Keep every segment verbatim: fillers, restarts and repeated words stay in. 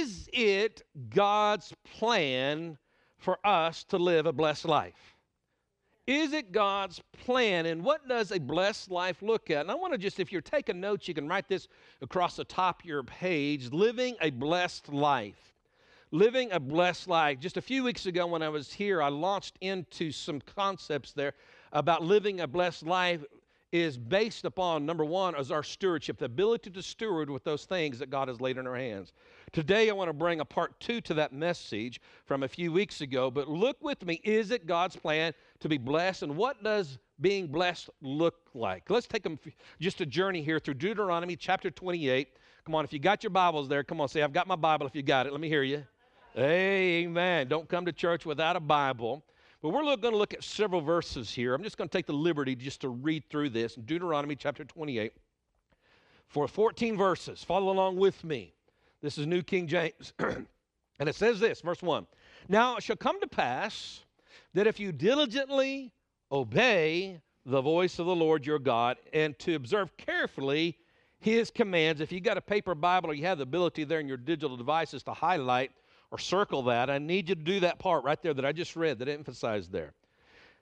is it God's plan for us to live a blessed life? Is it God's plan, and what does a blessed life look at? And I want to just, if you're taking notes, you can write this across the top of your page, living a blessed life. Living a blessed life. Just a few weeks ago when I was here, I launched into some concepts there about living a blessed life is based upon, number one, is our stewardship, the ability to steward with those things that God has laid in our hands. Today, I want to bring a part two to that message from a few weeks ago, but look with me, is it God's plan to be blessed, and what does being blessed look like? Let's take just a journey here through Deuteronomy chapter twenty-eight. Come on, if you got your Bibles there, come on, say, I've got my Bible if you got it. Let me hear you. Amen. Don't come to church without a Bible. But we're going to look at several verses here. I'm just going to take the liberty just to read through this. In Deuteronomy chapter twenty-eight for fourteen verses. Follow along with me. This is New King James. And it says this, verse one. Now it shall come to pass that if you diligently obey the voice of the Lord your God and to observe carefully his commands. If you got a paper Bible or you have the ability there in your digital devices to highlight or circle that, I need you to do that part right there that I just read, that I emphasized there.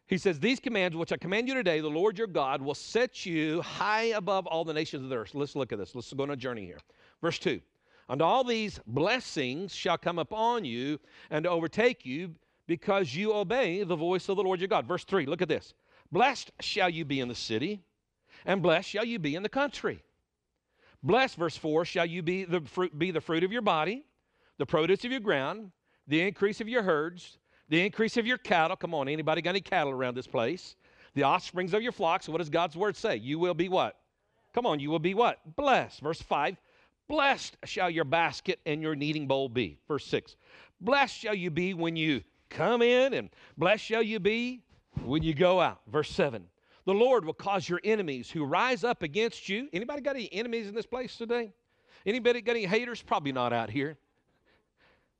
He says, these commands which I command you today, the Lord your God will set you high above all the nations of the earth. Let's look at this. Let's go on a journey here. Verse two, and all these blessings shall come upon you and overtake you because you obey the voice of the Lord your God. Verse three, look at this. Blessed shall you be in the city, and blessed shall you be in the country. Blessed, verse four, shall you be the fruit, be the fruit of your body, the produce of your ground, the increase of your herds, the increase of your cattle. Come on, anybody got any cattle around this place? The offsprings of your flocks. What does God's word say? You will be what? Come on, you will be what? Blessed. Verse five, blessed shall your basket and your kneading bowl be. Verse six, blessed shall you be when you come in, and blessed shall you be when you go out. Verse seven, the Lord will cause your enemies who rise up against you. Anybody got any enemies in this place today? Anybody got any haters? Probably not out here.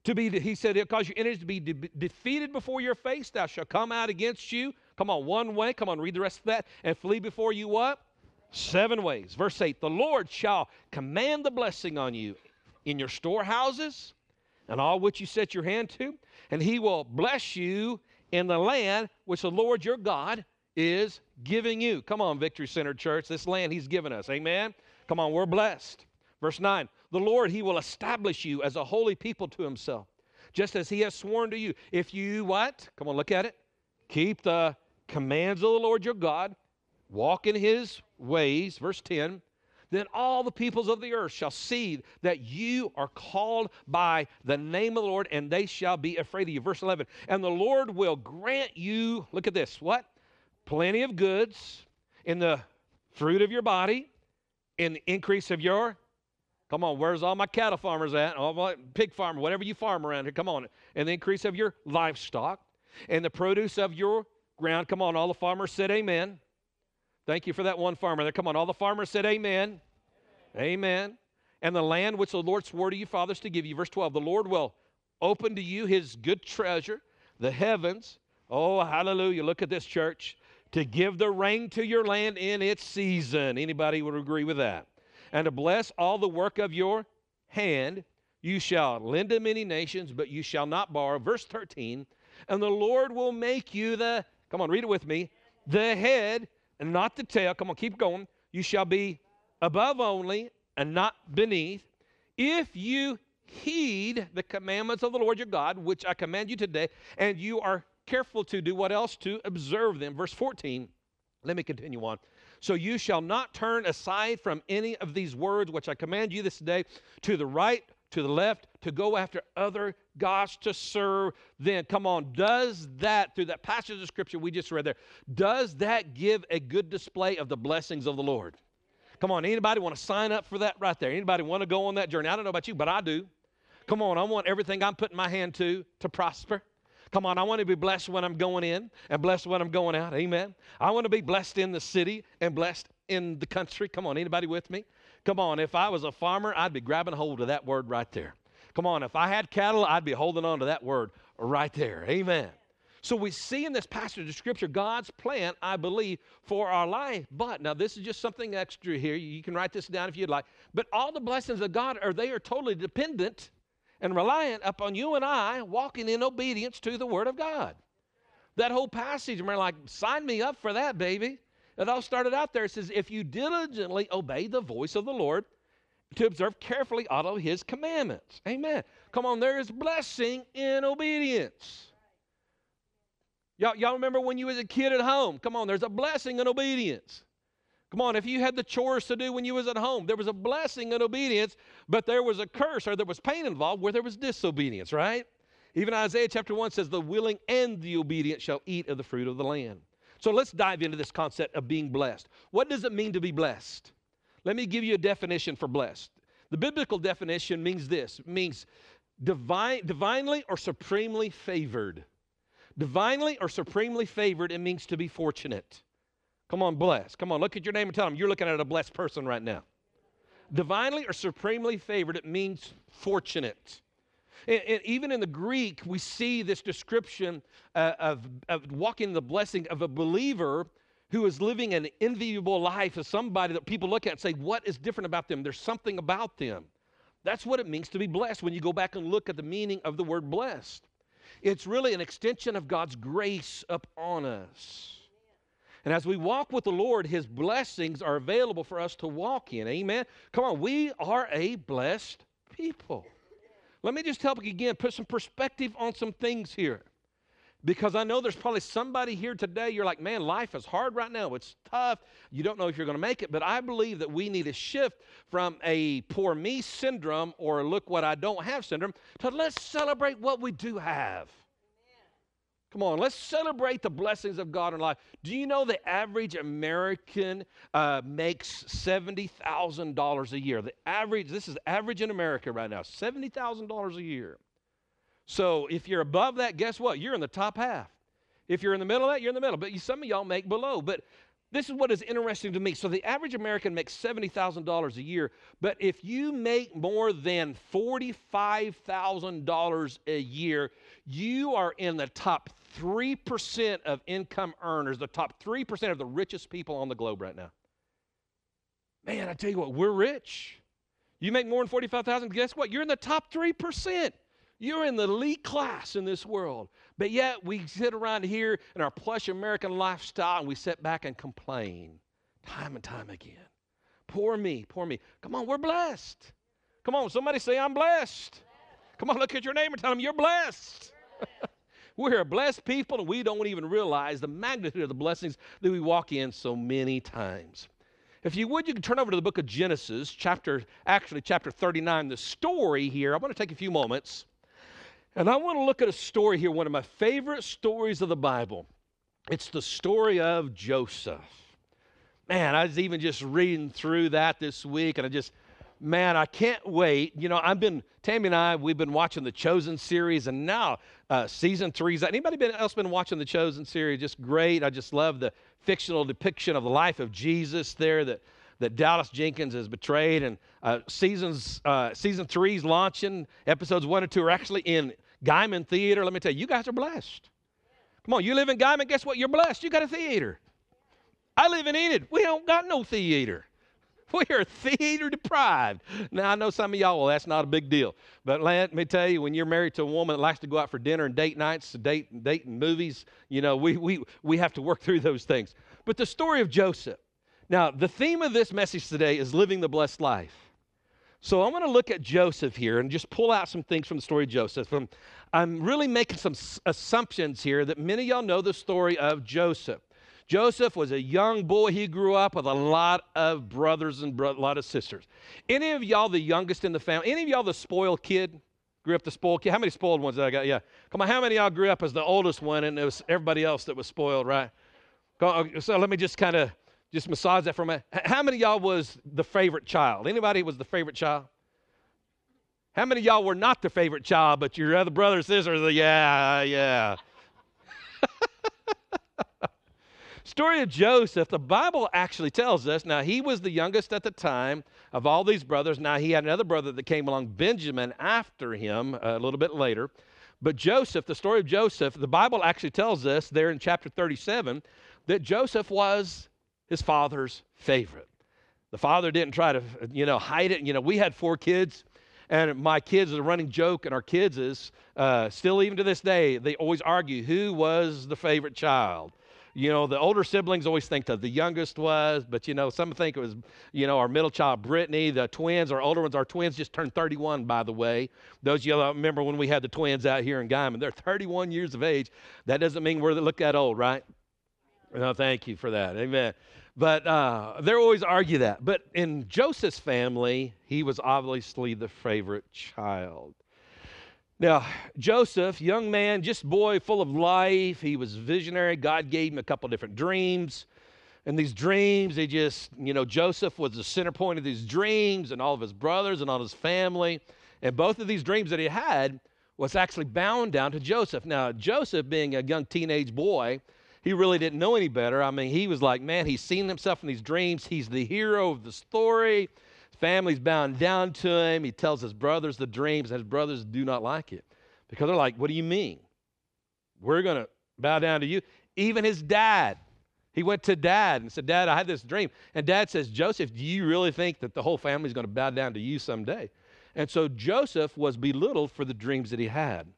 To be, he said, he'll cause your enemies to be de defeated before your face. Thou shalt come out against you. Come on, one way. Come on, read the rest of that. And flee before you what? Seven ways. Verse eight, the Lord shall command the blessing on you in your storehouses and all which you set your hand to. And he will bless you in the land which the Lord your God is giving you. Come on, Victory Center Church. This land he's given us. Amen. Come on, we're blessed. Verse nine, the Lord, he will establish you as a holy people to himself, just as he has sworn to you. If you what? Come on, look at it. Keep the commands of the Lord your God, walk in his ways. Verse ten, then all the peoples of the earth shall see that you are called by the name of the Lord, and they shall be afraid of you. Verse eleven, and the Lord will grant you, look at this, what? Plenty of goods in the fruit of your body, in the increase of your, come on, where's all my cattle farmers at? All my pig farmer, whatever you farm around here, come on. And the increase of your livestock and the produce of your ground. Come on, all the farmers said amen. Thank you for that one farmer there. Come on, all the farmers said amen. Amen. Amen. And the land which the Lord swore to your fathers to give you. Verse twelve, the Lord will open to you his good treasure, the heavens. Oh, hallelujah. Look at this, church. To give the rain to your land in its season. Anybody would agree with that? And to bless all the work of your hand, you shall lend to many nations, but you shall not borrow. Verse thirteen, and the Lord will make you the, come on, read it with me, the head and not the tail. Come on, keep going. You shall be above only and not beneath. If you heed the commandments of the Lord your God, which I command you today, and you are careful to do what else? To observe them. Verse fourteen, let me continue on. So you shall not turn aside from any of these words which I command you this day, to the right, to the left, to go after other gods to serve them. Come on, does that, through that passage of Scripture we just read there, does that give a good display of the blessings of the Lord? Come on, anybody want to sign up for that right there? Anybody want to go on that journey? I don't know about you, but I do. Come on, I want everything I'm putting my hand to to prosper. Come on, I want to be blessed when I'm going in and blessed when I'm going out. Amen. I want to be blessed in the city and blessed in the country. Come on, anybody with me? Come on, if I was a farmer, I'd be grabbing hold of that word right there. Come on, if I had cattle, I'd be holding on to that word right there. Amen. So we see in this passage of Scripture God's plan, I believe, for our life. But now this is just something extra here. You can write this down if you'd like. But all the blessings of God are, they are totally dependent and reliant upon you and I walking in obedience to the Word of God. That whole passage, we're like, sign me up for that, baby. It all started out there. It says, if you diligently obey the voice of the Lord to observe carefully all of his commandments. Amen. Come on, there is blessing in obedience. Y'all, y'all remember when you was a kid at home? Come on, there's a blessing in obedience. Come on, if you had the chores to do when you was at home, there was a blessing in obedience, but there was a curse or there was pain involved where there was disobedience, right? Even Isaiah chapter one says, the willing and the obedient shall eat of the fruit of the land. So let's dive into this concept of being blessed. What does it mean to be blessed? Let me give you a definition for blessed. The biblical definition means this. It means divine, divinely or supremely favored. Divinely or supremely favored, it means to be fortunate. Come on, blessed. Come on, look at your neighbor and tell them you're looking at a blessed person right now. Divinely or supremely favored, it means fortunate. And, and even in the Greek, we see this description uh, of, of walking the blessing of a believer who is living an enviable life as somebody that people look at and say, what is different about them? There's something about them. That's what it means to be blessed when you go back and look at the meaning of the word blessed. It's really an extension of God's grace upon us. And as we walk with the Lord, his blessings are available for us to walk in. Amen. Come on, we are a blessed people. Let me just help you again, put some perspective on some things here. Because I know there's probably somebody here today, you're like, man, life is hard right now. It's tough. You don't know if you're going to make it. But I believe that we need a shift from a poor me syndrome or look what I don't have syndrome to let's celebrate what we do have. Come on, let's celebrate the blessings of God in life. Do you know the average American uh, makes seventy thousand dollars a year? The average, this is average in America right now, seventy thousand dollars a year. So if you're above that, guess what? You're in the top half. If you're in the middle of that, you're in the middle. But you, some of y'all make below. But this is what is interesting to me. So the average American makes seventy thousand dollars a year. But if you make more than forty-five thousand dollars a year, you are in the top three percent of income earners, the top three percent of the richest people on the globe right now. Man, I tell you what, we're rich. You make more than forty-five thousand dollars, guess what? You're in the top three percent. You're in the elite class in this world. But yet we sit around here in our plush American lifestyle and we sit back and complain time and time again. Poor me, poor me. Come on, we're blessed. Come on, somebody say, I'm blessed. blessed. Come on, look at your neighbor and tell them, you're blessed. blessed. We're a blessed people, and we don't even realize the magnitude of the blessings that we walk in so many times. If you would, you can turn over to the book of Genesis, chapter actually chapter thirty-nine, the story here. I want to take a few moments. And I want to look at a story here, one of my favorite stories of the Bible. It's the story of Joseph. Man, I was even just reading through that this week, and I just, man, I can't wait. You know, I've been, Tammy and I, we've been watching the Chosen series, and now uh, season three's. Anybody been, else been watching the Chosen series? Just great. I just love the fictional depiction of the life of Jesus there that, that Dallas Jenkins is betrayed, and uh, seasons, uh, season three's launching. Episodes one and two are actually in Guymon Theater. Let me tell you, you guys are blessed. Come on, you live in Guymon, guess what? You're blessed. You got a theater. I live in Enid. We don't got no theater. We are theater deprived. Now, I know some of y'all, well, that's not a big deal. But let me tell you, when you're married to a woman that likes to go out for dinner and date nights, date, date and movies, you know, we, we, we have to work through those things. But the story of Joseph. Now, the theme of this message today is living the blessed life. So I'm going to look at Joseph here and just pull out some things from the story of Joseph. I'm, I'm really making some assumptions here that many of y'all know the story of Joseph. Joseph was a young boy. He grew up with a lot of brothers and bro- a lot of sisters. Any of y'all the youngest in the family? Any of y'all the spoiled kid? Grew up the spoiled kid? How many spoiled ones did I got? Yeah. Come on, how many of y'all grew up as the oldest one and it was everybody else that was spoiled, right? So let me just kind of Just massage that for a minute. How many of y'all was the favorite child? Anybody was the favorite child? How many of y'all were not the favorite child, but your other brother and sister was like, yeah, yeah. Story of Joseph, the Bible actually tells us, now he was the youngest at the time of all these brothers. Now he had another brother that came along, Benjamin, after him a little bit later. But Joseph, the story of Joseph, the Bible actually tells us there in chapter thirty-seven that Joseph was his father's favorite. The father didn't try to, you know, hide it. You know, we had four kids, And my kids, the running joke in our kids is, uh, still even to this day, they always argue who was the favorite child. You know, the older siblings always think that the youngest was, but, you know, some think it was, you know, our middle child, Brittany, the twins, our older ones. Our twins just turned thirty-one, by the way. Those of you that remember when we had the twins out here in Guymon, they're thirty-one years of age. That doesn't mean we're look that old, right? No, thank you for that. Amen. But uh, they always argue that. But in Joseph's family, he was obviously the favorite child. Now, Joseph, young man, just boy, full of life. He was visionary. God gave him a couple different dreams. And these dreams, they just, you know, Joseph was the center point of these dreams, and all of his brothers and all his family. And both of these dreams that he had was actually bound down to Joseph. Now, Joseph, being a young teenage boy, he really didn't know any better. I mean, he was like, man, he's seen himself in these dreams. He's the hero of the story. Family's bound down to him. He tells his brothers the dreams, and his brothers do not like it because they're like, what do you mean? We're going to bow down to you. Even his dad, he went to dad and said, Dad, I had this dream. And dad says, Joseph, do you really think that the whole family's going to bow down to you someday? And so Joseph was belittled for the dreams that he had.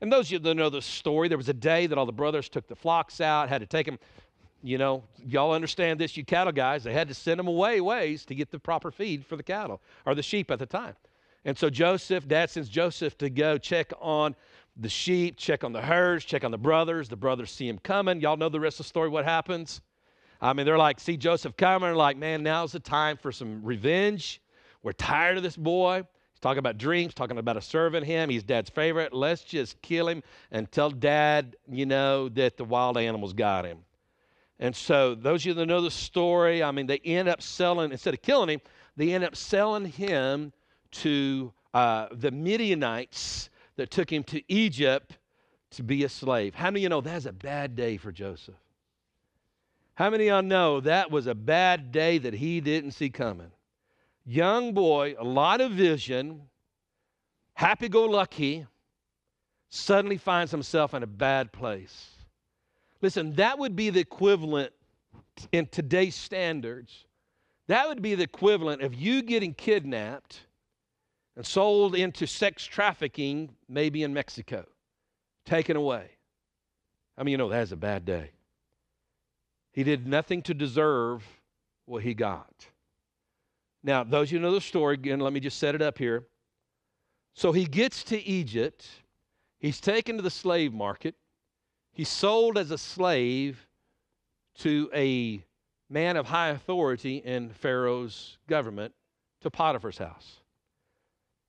And those of you that know the story, there was a day that all the brothers took the flocks out, had to take them. You know, y'all understand this, you cattle guys. They had to send them away ways to get the proper feed for the cattle or the sheep at the time. And so Joseph, Dad sends Joseph to go check on the sheep, check on the herds, check on the brothers. The brothers see him coming. Y'all know the rest of the story, what happens. I mean, they're like, see Joseph coming, like, man, now's the time for some revenge. We're tired of this boy. He's talking about dreams, talking about a serving him. He's Dad's favorite. Let's just kill him and tell Dad, you know, that the wild animals got him. And so those of you that know the story, I mean, they end up selling, instead of killing him, they end up selling him to uh, the Midianites that took him to Egypt to be a slave. How many of you know that's a bad day for Joseph? How many of y'all know that was a bad day that he didn't see coming? Young boy, a lot of vision, happy-go-lucky, suddenly finds himself in a bad place. Listen, that would be the equivalent in today's standards. That would be the equivalent of you getting kidnapped and sold into sex trafficking, maybe in Mexico, taken away. I mean, you know, that's a bad day. He did nothing to deserve what he got. Now, those who know the story, again, let me just set it up here. So he gets to Egypt. He's taken to the slave market. He's sold as a slave to a man of high authority in Pharaoh's government, to Potiphar's house.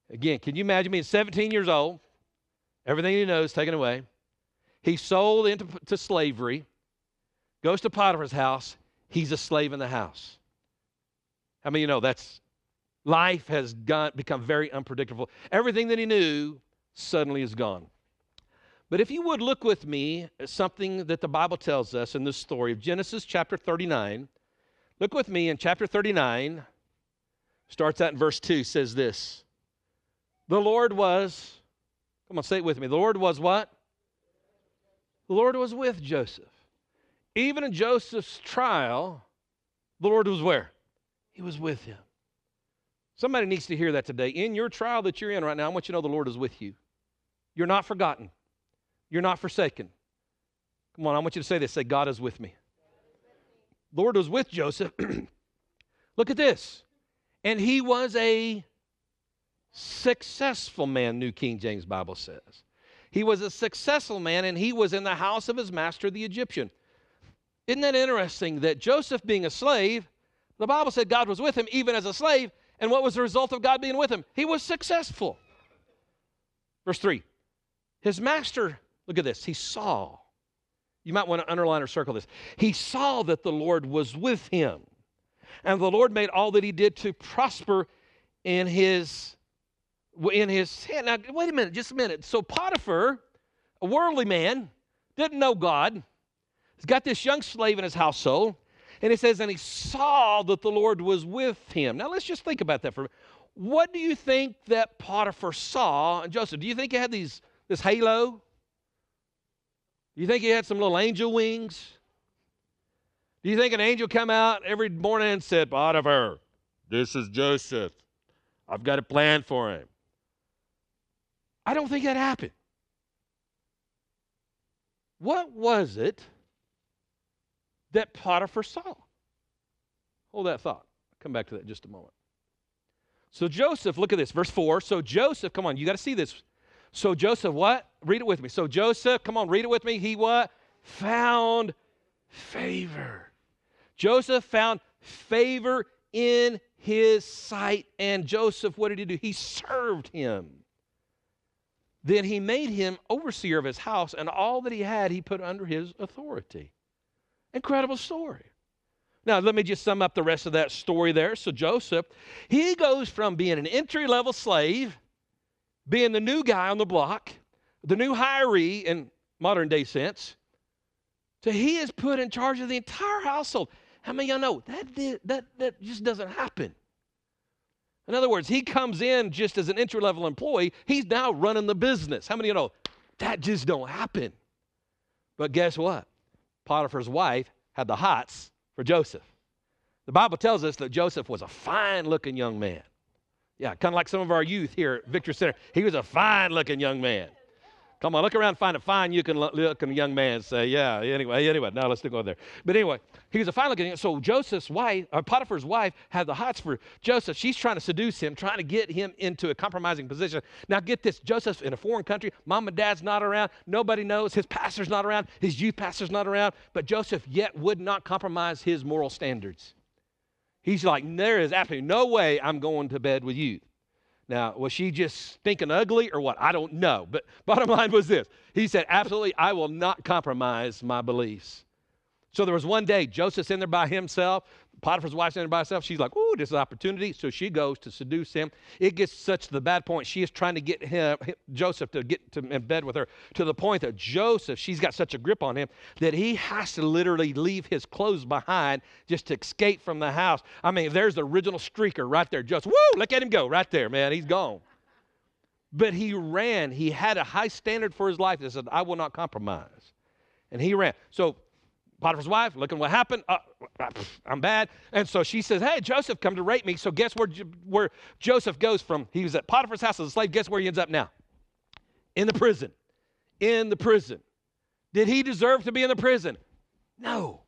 Again, can you imagine being seventeen years old, everything he knows taken away. He's sold into to slavery, goes to Potiphar's house. He's a slave in the house. I mean, you know, that's life has gone, become very unpredictable. Everything that he knew suddenly is gone. But if you would look with me at something that the Bible tells us in this story of Genesis chapter thirty-nine, look with me in chapter thirty-nine, starts out in verse two, says this. The Lord was, come on, say it with me. The Lord was what? The Lord was with Joseph. Even in Joseph's trial, the Lord was where? He was with him. Somebody needs to hear that today. In your trial that you're in right now, I want you to know the Lord is with you. You're not forgotten. You're not forsaken. Come on, I want you to say this. Say, God is with me. Lord was with Joseph. Look at this. And he was a successful man, New King James Bible says. He was a successful man, and he was in the house of his master, the Egyptian. Isn't that interesting that Joseph being a slave, the Bible said God was with him even as a slave, and what was the result of God being with him? He was successful. Verse three, his master... Look at this. He saw. You might want to underline or circle this. He saw that the Lord was with him, and the Lord made all that he did to prosper in his, in his hand. Now, wait a minute, just a minute. So Potiphar, a worldly man, didn't know God. He's got this young slave in his household, and it says, and he saw that the Lord was with him. Now, let's just think about that for a minute. What do you think that Potiphar saw in Joseph? Do you think he had these this halo? Do you think he had some little angel wings? Do you think an angel come out every morning and said, Potiphar, this is Joseph. I've got a plan for him. I don't think that happened. What was it that Potiphar saw? Hold that thought. I'll come back to that in just a moment. So Joseph, look at this, verse four. So Joseph, come on, you got to see this. So Joseph what? Read it with me. So Joseph, come on, read it with me. He what? Found favor. Joseph found favor in his sight. And Joseph, what did he do? He served him. Then he made him overseer of his house, and all that he had he put under his authority. Incredible story. Now, let me just sum up the rest of that story there. So Joseph, he goes from being an entry-level slave, being the new guy on the block, the new hiree in modern-day sense, to he is put in charge of the entire household. How many of y'all know that, did, that, that just doesn't happen? In other words, he comes in just as an entry-level employee. He's now running the business. How many of you know that just don't happen? But guess what? Potiphar's wife had the hots for Joseph. The Bible tells us that Joseph was a fine-looking young man. Yeah, kind of like some of our youth here at Victory Center. He was a fine-looking young man. Come on, look around and find a fine-looking young man and say, yeah, anyway, anyway. No, let's not go there. But anyway, he was a fine-looking young. So Joseph's wife, or Potiphar's wife, had the hots for Joseph. She's trying to seduce him, trying to get him into a compromising position. Now get this, Joseph's in a foreign country. Mom and dad's not around. Nobody knows. His pastor's not around. His youth pastor's not around. But Joseph yet would not compromise his moral standards. He's like, there is absolutely no way I'm going to bed with you. Now, was she just stinking ugly or what? I don't know. But bottom line was this. He said, absolutely, I will not compromise my beliefs. So there was one day, Joseph's in there by himself. Potiphar's wife's in there by herself. She's like, ooh, this is an opportunity. So she goes to seduce him. It gets such to the bad point. She is trying to get him, Joseph to get to, in bed with her to the point that Joseph, she's got such a grip on him that he has to literally leave his clothes behind just to escape from the house. I mean, there's the original streaker right there. Joseph, woo, look at him go right there, man. He's gone. But he ran. He had a high standard for his life that said, I will not compromise. And he ran. So Potiphar's wife, looking what happened. Uh, I'm bad. And so she says, hey, Joseph, come to rape me. So guess where, where Joseph goes from? He was at Potiphar's house as a slave. Guess where he ends up now? In the prison. In the prison. Did he deserve to be in the prison? No.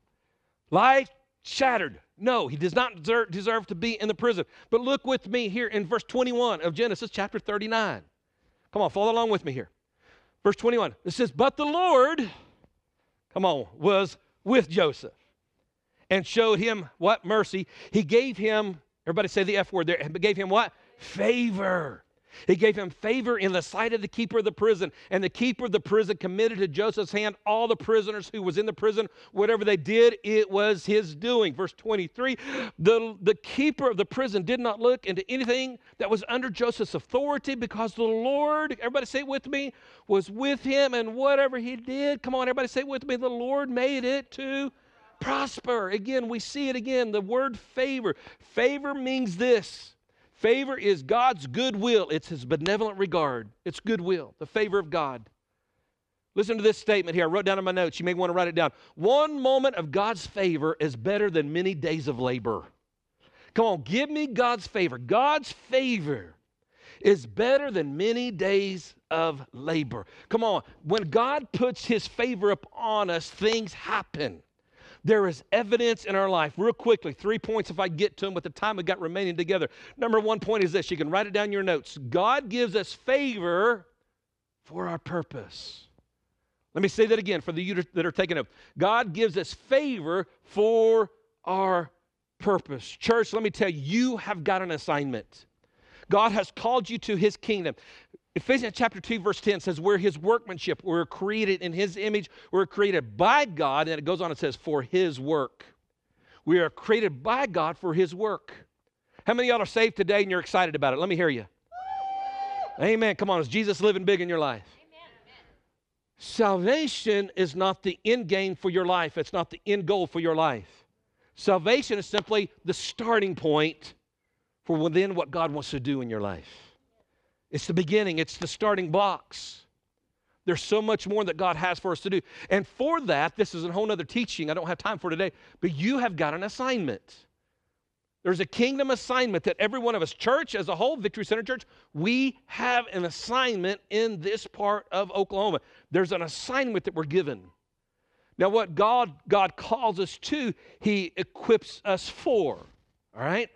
Life shattered. No, he does not deserve, deserve to be in the prison. But look with me here in verse twenty-one of Genesis chapter thirty-nine. Come on, follow along with me here. Verse twenty-one. It says, but the Lord, come on, was with Joseph, and showed him what? Mercy. He gave him, everybody say the F word there, gave him what? Favor. He gave him favor in the sight of the keeper of the prison, and the keeper of the prison committed to Joseph's hand all the prisoners who was in the prison. Whatever they did, it was his doing. Verse twenty-three, the, the keeper of the prison did not look into anything that was under Joseph's authority because the Lord, everybody say it with me, was with him, and whatever he did, come on, everybody say it with me, the Lord made it to prosper. Again, we see it again, the word favor. Favor means this. Favor is God's goodwill. It's his benevolent regard. It's goodwill, the favor of God. Listen to this statement here. I wrote down in my notes. You may want to write it down. One moment of God's favor is better than many days of labor. Come on, give me God's favor. God's favor is better than many days of labor. Come on, when God puts his favor upon us, things happen. There is evidence in our life. Real quickly, three points if I get to them with the time we got remaining together. Number one point is this. You can write it down in your notes. God gives us favor for our purpose. Let me say that again for the you that are taking notes. God gives us favor for our purpose. Church, let me tell you, you have got an assignment. God has called you to his kingdom. Ephesians chapter two, verse ten says, we're his workmanship. We're created in his image. We're created by God. And it goes on and says, for his work. We are created by God for his work. How many of y'all are saved today and you're excited about it? Let me hear you. Woo! Amen. Come on. Is Jesus living big in your life? Amen. Salvation is not the end game for your life. It's not the end goal for your life. Salvation is simply the starting point for within what God wants to do in your life. It's the beginning. It's the starting blocks. There's so much more that God has for us to do. And for that, this is a whole other teaching. I don't have time for today. But you have got an assignment. There's a kingdom assignment that every one of us, church as a whole, Victory Center Church, we have an assignment in this part of Oklahoma. There's an assignment that we're given. Now, what God, God calls us to, He equips us for, all right?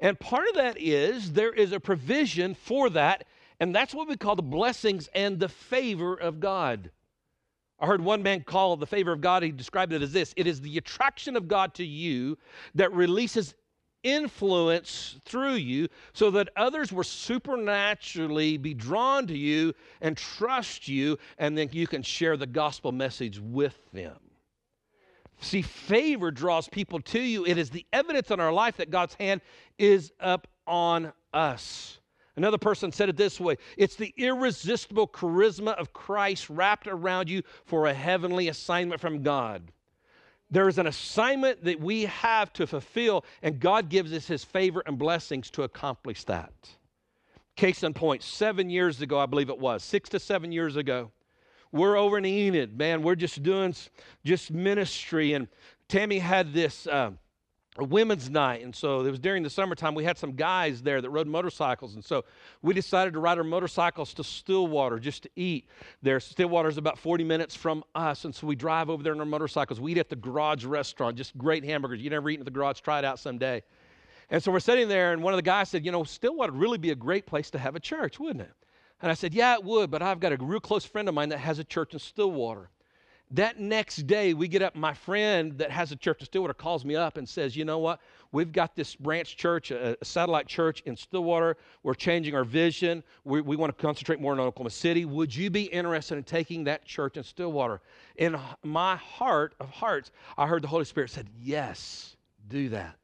And part of that is there is a provision for that, and that's what we call the blessings and the favor of God. I heard one man call the favor of God, he described it as this: it is the attraction of God to you that releases influence through you so that others will supernaturally be drawn to you and trust you, and then you can share the gospel message with them. See, favor draws people to you. It is the evidence in our life that God's hand is up on us. Another person said it this way: it's the irresistible charisma of Christ wrapped around you for a heavenly assignment from God. There is an assignment that we have to fulfill, and God gives us His favor and blessings to accomplish that. Case in point, seven years ago, I believe it was, six to seven years ago, we're over in Enid, man. We're just doing just ministry, and Tammy had this... Uh, a women's night, and so it was during the summertime. We had some guys there that rode motorcycles, and so we decided to ride our motorcycles to Stillwater just to eat there. Stillwater is about forty minutes from us, and so we drive over there on our motorcycles. We eat at the Garage restaurant, just great hamburgers. You never eaten at the Garage, try it out someday. And so we're sitting there, and one of the guys said, you know, Stillwater would really be a great place to have a church, wouldn't it? And I said, yeah, it would, but I've got a real close friend of mine that has a church in Stillwater. That next day, we get up, my friend that has a church in Stillwater calls me up and says, you know what, we've got this branch church, a, a satellite church in Stillwater. We're changing our vision. We, we want to concentrate more on Oklahoma City. Would you be interested in taking that church in Stillwater? In my heart of hearts, I heard the Holy Spirit said, yes, do that.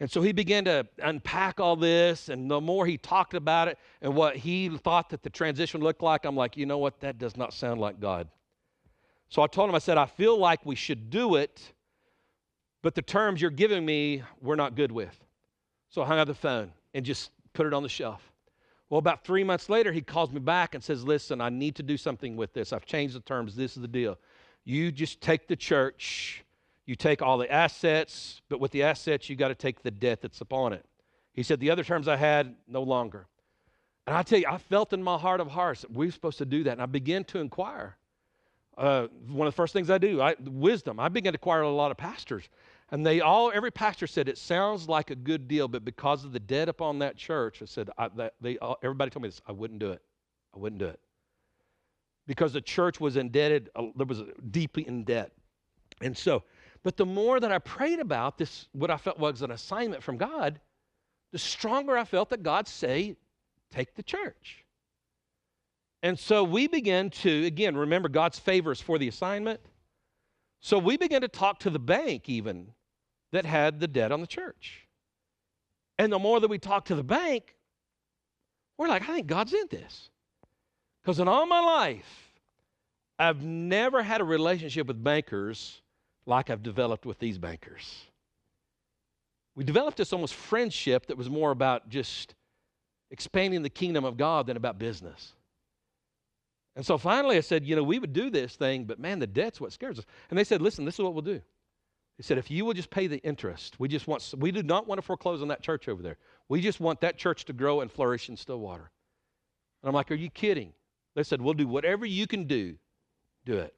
And so he began to unpack all this, and the more he talked about it and what he thought that the transition looked like, I'm like, you know what, that does not sound like God. So I told him, I said, I feel like we should do it, but the terms you're giving me, we're not good with. So I hung up the phone and just put it on the shelf. Well, about three months later, he calls me back and says, listen, I need to do something with this. I've changed the terms. This is the deal. You just take the church. You take all the assets, but with the assets, you got to take the debt that's upon it. He said, the other terms I had, no longer. And I tell you, I felt in my heart of hearts that we were supposed to do that, and I began to inquire. Uh, one of the first things I do, I, wisdom. I began to acquire a lot of pastors. And they all, every pastor said, it sounds like a good deal, but because of the debt upon that church, I said, I, that, they, all, everybody told me this, I wouldn't do it. I wouldn't do it. Because the church was indebted, uh, there was deeply in debt. And so, but the more that I prayed about this, what I felt was an assignment from God, the stronger I felt that God say, take the church. And so we began to, again, remember God's favor is for the assignment. So we began to talk to the bank even that had the debt on the church. And the more that we talked to the bank, we're like, I think God's in this. Because in all my life, I've never had a relationship with bankers like I've developed with these bankers. We developed this almost friendship that was more about just expanding the kingdom of God than about business. And so finally I said, you know, we would do this thing, but man, the debt's what scares us. And they said, listen, this is what we'll do. They said, if you will just pay the interest, we just want, we do not want to foreclose on that church over there. We just want that church to grow and flourish in Stillwater. And I'm like, are you kidding? They said, we'll do whatever you can do, do it.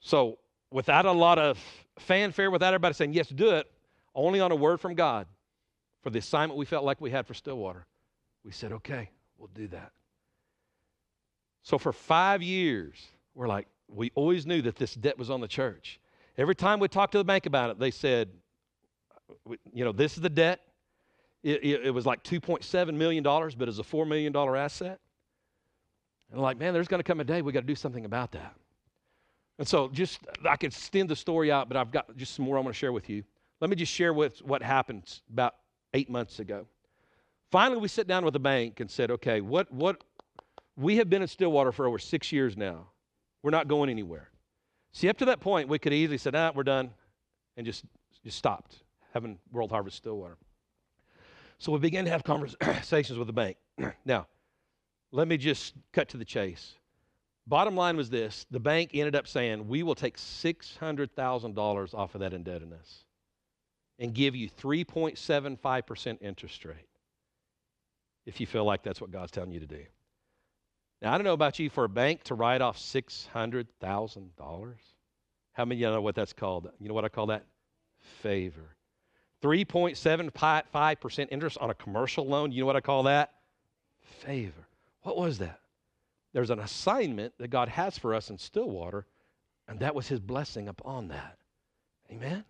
So without a lot of fanfare, without everybody saying, yes, do it, only on a word from God for the assignment we felt like we had for Stillwater, we said, okay, we'll do that. So for five years, we're like, we always knew that this debt was on the church. Every time we talked to the bank about it, they said, you know, this is the debt. It, it, it was like two point seven million dollars, but it's a four million dollars asset. And like, man, there's going to come a day we got to do something about that. And so just, I could extend the story out, but I've got just some more I want to share with you. Let me just share with what happened about eight months ago. Finally, we sit down with the bank and said, okay, what, what, we have been in Stillwater for over six years now. We're not going anywhere. See, up to that point, we could easily say, nah, we're done, and just, just stopped having World Harvest Stillwater. So we began to have conversations with the bank. Now, let me just cut to the chase. Bottom line was this. The bank ended up saying, we will take six hundred thousand dollars off of that indebtedness. and give you three point seven five percent interest rate if you feel like that's what God's telling you to do. Now, I don't know about you, for a bank to write off six hundred thousand dollars, how many of you know what that's called? You know what I call that? Favor. three point seven five percent interest on a commercial loan, you know what I call that? Favor. What was that? There's an assignment that God has for us in Stillwater, and that was his blessing upon that. Amen?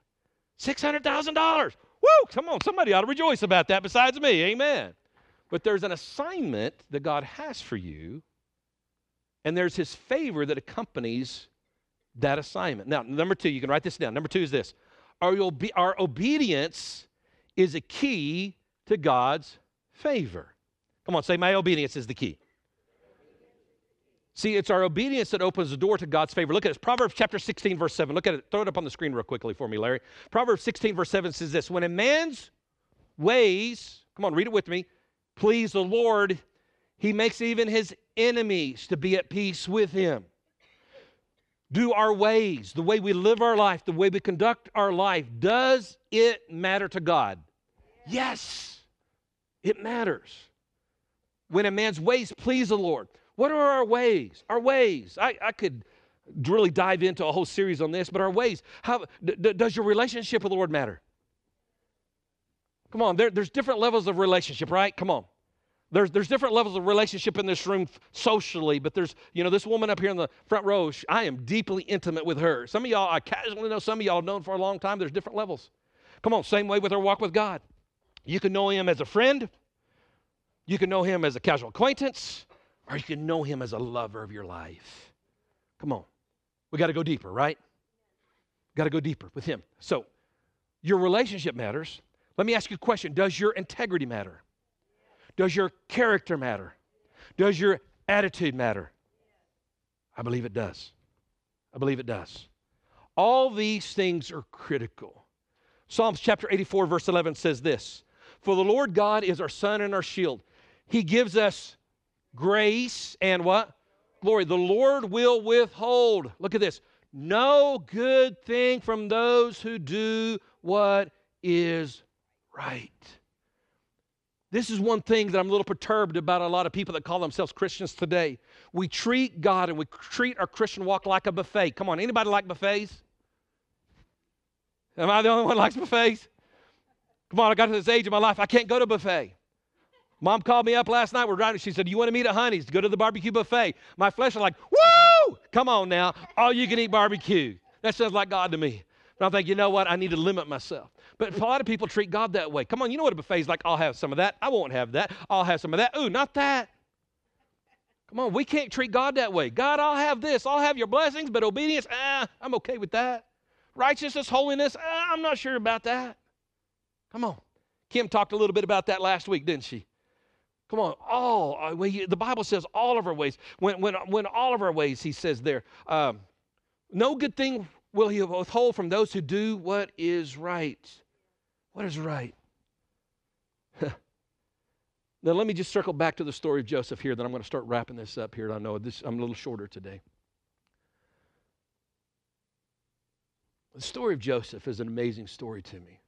six hundred thousand dollars. Woo! Come on, somebody ought to rejoice about that besides me. Amen. But there's an assignment that God has for you, and there's his favor that accompanies that assignment. Now, number two, you can write this down. Number two is this. Our, obe- our obedience is a key to God's favor. Come on, say, my obedience is the key. See, it's our obedience that opens the door to God's favor. Look at this. Proverbs chapter sixteen, verse seven. Look at it. Throw it up on the screen real quickly for me, Larry. Proverbs sixteen, verse seven says this. When a man's ways, come on, read it with me, please the Lord, he makes even his enemies to be at peace with him. Do our ways, the way we live our life, the way we conduct our life, does it matter to God? Yes, it matters. When a man's ways please the Lord. What are our ways? Our ways. I, I could really dive into a whole series on this, but our ways. How d- d- does your relationship with the Lord matter? Come on, there, there's different levels of relationship, right? Come on. There's, there's different levels of relationship in this room f- socially, but there's, you know, this woman up here in the front row, she, I am deeply intimate with her. Some of y'all I casually know, some of y'all have known for a long time. There's different levels. Come on, same way with our walk with God. You can know him as a friend. You can know him as a casual acquaintance. Or you can know him as a lover of your life. Come on. We got to go deeper, right? Got to go deeper with him. So your relationship matters. Let me ask you a question. Does your integrity matter? Does your character matter? Does your attitude matter? I believe it does. I believe it does. All these things are critical. Psalms chapter eighty-four, verse eleven says this. For the Lord God is our sun and our shield. He gives us grace and what? Glory. The Lord will withhold. Look at this. No good thing from those who do what is right. This is one thing that I'm a little perturbed about a lot of people that call themselves Christians today. We treat God and we treat our Christian walk like a buffet. Come on, anybody like buffets? Am I the only one who likes buffets? Come on, I got to this age of my life. I can't go to buffet. Mom called me up last night. We're driving. She said, you want to meet at Honey's? Go to the barbecue buffet. My flesh is like, woo! Come on now. All you can eat barbecue. That sounds like God to me. But I think, you know what? I need to limit myself. But a lot of people treat God that way. Come on, you know what a buffet is like? I'll have some of that. I won't have that. I'll have some of that. Ooh, not that. Come on, we can't treat God that way. God, I'll have this. I'll have your blessings, but obedience, ah, I'm okay with that. Righteousness, holiness, ah, I'm not sure about that. Come on. Kim talked a little bit about that last week, didn't she? Come on, all, the Bible says all of our ways. When, when, when all of our ways, he says there, um, no good thing will he withhold from those who do what is right. What is right? Now let me just circle back to the story of Joseph here, then I'm going to start wrapping this up here. I know this, I'm a little shorter today. The story of Joseph is an amazing story to me.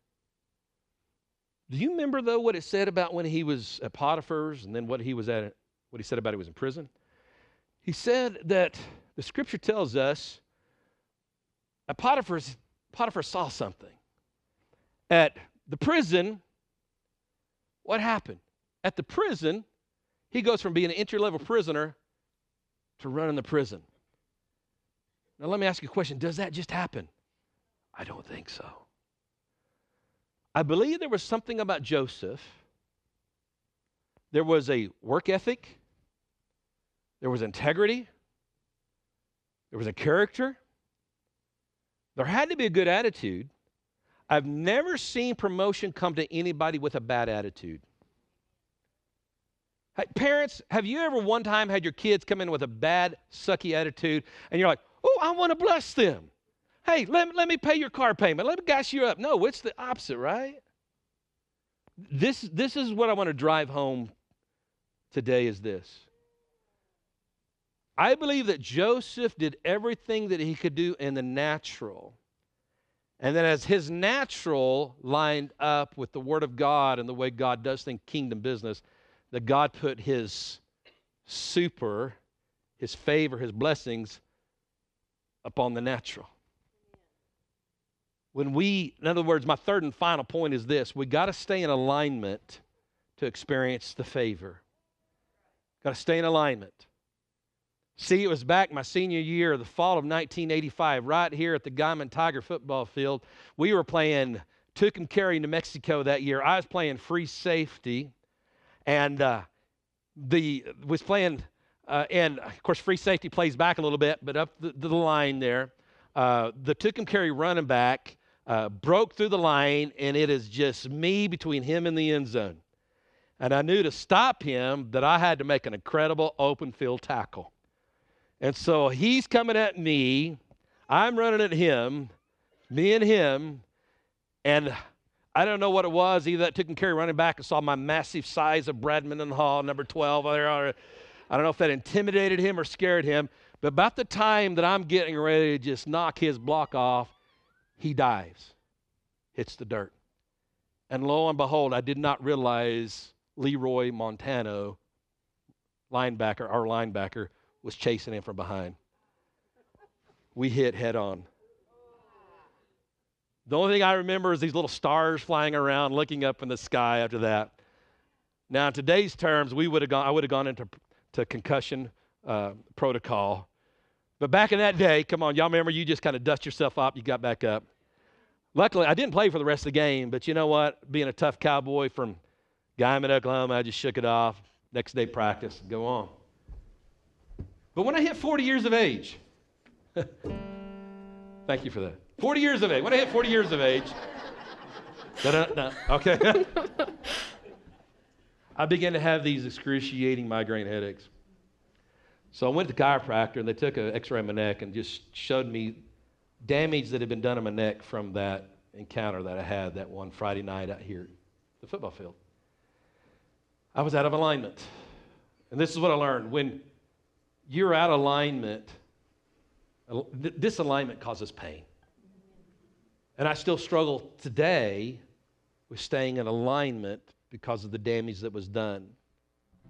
Do you remember, though, what it said about when he was at Potiphar's and then what he was at, what he said about he was in prison? He said that the Scripture tells us that Potiphar's, Potiphar saw something. At the prison, what happened? At the prison, he goes from being an entry-level prisoner to running the prison. Now, let me ask you a question. Does that just happen? I don't think so. I believe there was something about Joseph. There was a work ethic. There was integrity. There was a character. There had to be a good attitude. I've never seen promotion come to anybody with a bad attitude. Hey, parents, have you ever one time had your kids come in with a bad, sucky attitude, and you're like, oh, I want to bless them. Hey, let, let me pay your car payment. Let me gas you up. No, it's the opposite, right? This, this is what I want to drive home today is this. I believe that Joseph did everything that he could do in the natural And then as his natural lined up with the Word of God and the way God does things, kingdom business, that God put his super, his favor, his blessings upon the natural. When we, in other words, my third and final point is this. We got to stay in alignment to experience the favor. Got to stay in alignment. See, it was back my senior year, the fall of nineteen eighty-five, right here at the Guymon Tiger football field. We were playing Tucumcari, New Mexico that year. I was playing free safety, and uh, the was playing, uh, and of course, free safety plays back a little bit, but up the, the line there, uh, the Tucumcari running back uh, broke through the line, and it is just me between him and the end zone. And I knew to stop him that I had to make an incredible open field tackle. And so he's coming at me, I'm running at him, me and him, and I don't know what it was. Either that Tucumcari running back and saw my massive size of Bradman Hall, number twelve. I don't know if that intimidated him or scared him, but about the time that I'm getting ready to just knock his block off, he dives, hits the dirt. And lo and behold, I did not realize Leroy Montano, linebacker, our linebacker, was chasing him from behind. We hit head on. The only thing I remember is these little stars flying around, looking up in the sky after that. Now, in today's terms, we would have gone, I would have gone into to concussion uh, protocol. But back in that day, come on, y'all remember, you just kind of dust yourself up, you got back up. Luckily, I didn't play for the rest of the game, but you know what? Being a tough cowboy from Guymon, Oklahoma, I just shook it off. Next day practice, go on. But when I hit forty years of age, thank you for that. forty years of age. When I hit forty years of age, da-da-da, okay, I began to have these excruciating migraine headaches. So I went to the chiropractor, and they took an x-ray of my neck and just showed me damage that had been done on my neck from that encounter that I had that one Friday night out here at the football field. I was out of alignment. And this is what I learned. When you're out of alignment, disalignment causes pain. And I still struggle today with staying in alignment because of the damage that was done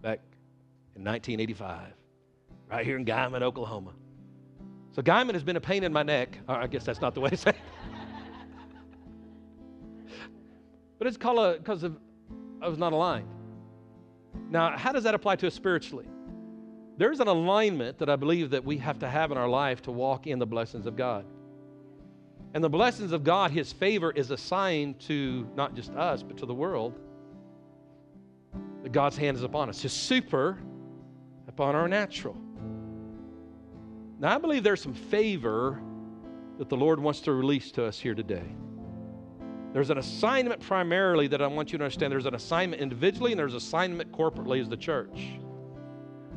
back in nineteen eighty-five, right here in Guymon, Oklahoma. So Guymon has been a pain in my neck. Oh, I guess that's not the way to say it. But it's called because of I was not aligned. Now, how does that apply to us spiritually? There's an alignment that I believe that we have to have in our life to walk in the blessings of God. And the blessings of God, His favor, is a sign to not just us, but to the world that God's hand is upon us. His super upon our natural. Now, I believe there's some favor that the Lord wants to release to us here today. There's an assignment primarily that I want you to understand. There's an assignment individually, and there's an assignment corporately as the church.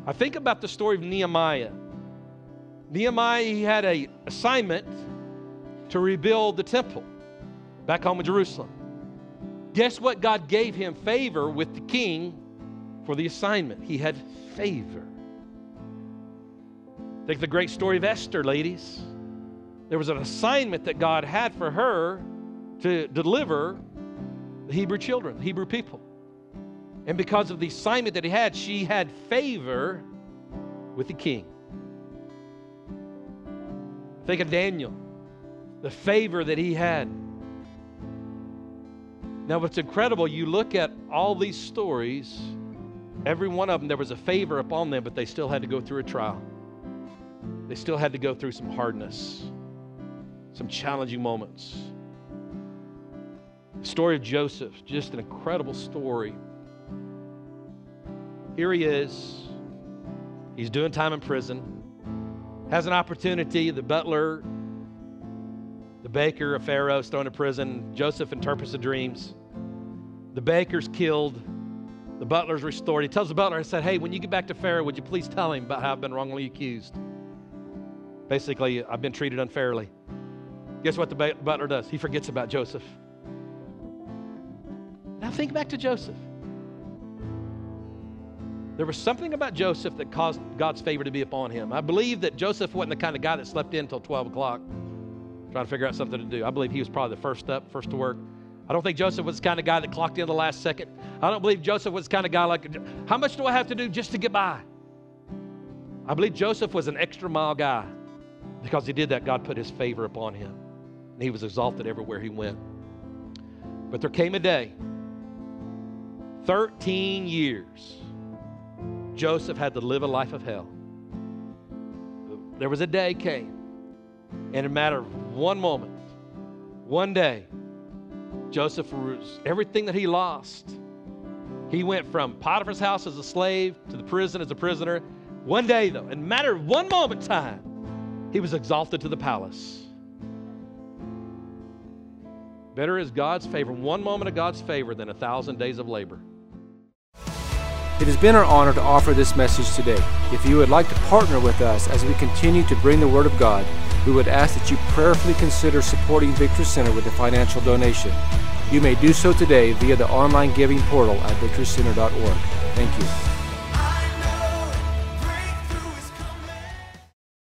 I think about the story of Nehemiah. Nehemiah, he had an assignment to rebuild the temple back home in Jerusalem. Guess what? God gave him favor with the king for the assignment. He had favor. Think of the great story of Esther, ladies. There was an assignment that God had for her to deliver the Hebrew children, the Hebrew people. And because of the assignment that he had, she had favor with the king. Think of Daniel, the favor that he had. Now, what's incredible, you look at all these stories, every one of them, there was a favor upon them, but they still had to go through a trial. They still had to go through some hardness, some challenging moments. The story of Joseph, just an incredible story. Here he is, he's doing time in prison, has an opportunity, the butler, the baker of Pharaoh is thrown into prison, Joseph interprets the dreams, the baker's killed, the butler's restored. He tells the butler, he said, hey, when you get back to Pharaoh, would you please tell him about how I've been wrongly accused? Basically, I've been treated unfairly. Guess what the ba- butler does? He forgets about Joseph. Now think back to Joseph. There was something about Joseph that caused God's favor to be upon him. I believe that Joseph wasn't the kind of guy that slept in until twelve o'clock. trying to figure out something to do. I believe he was probably the first up, first to work. I don't think Joseph was the kind of guy that clocked in the last second. I don't believe Joseph was the kind of guy like, how much do I have to do just to get by? I believe Joseph was an extra mile guy. Because he did that, God put his favor upon him. And he was exalted everywhere he went. But there came a day, thirteen years, Joseph had to live a life of hell. There was a day came, and in a matter of one moment, one day, Joseph, everything that he lost, he went from Potiphar's house as a slave to the prison as a prisoner. One day, though, in a matter of one moment time, he was exalted to the palace. Better is God's favor, one moment of God's favor, than a thousand days of labor. It has been our honor to offer this message today. If you would like to partner with us as we continue to bring the Word of God, we would ask that you prayerfully consider supporting Victory Center with a financial donation. You may do so today via the online giving portal at victory center dot org. Thank you.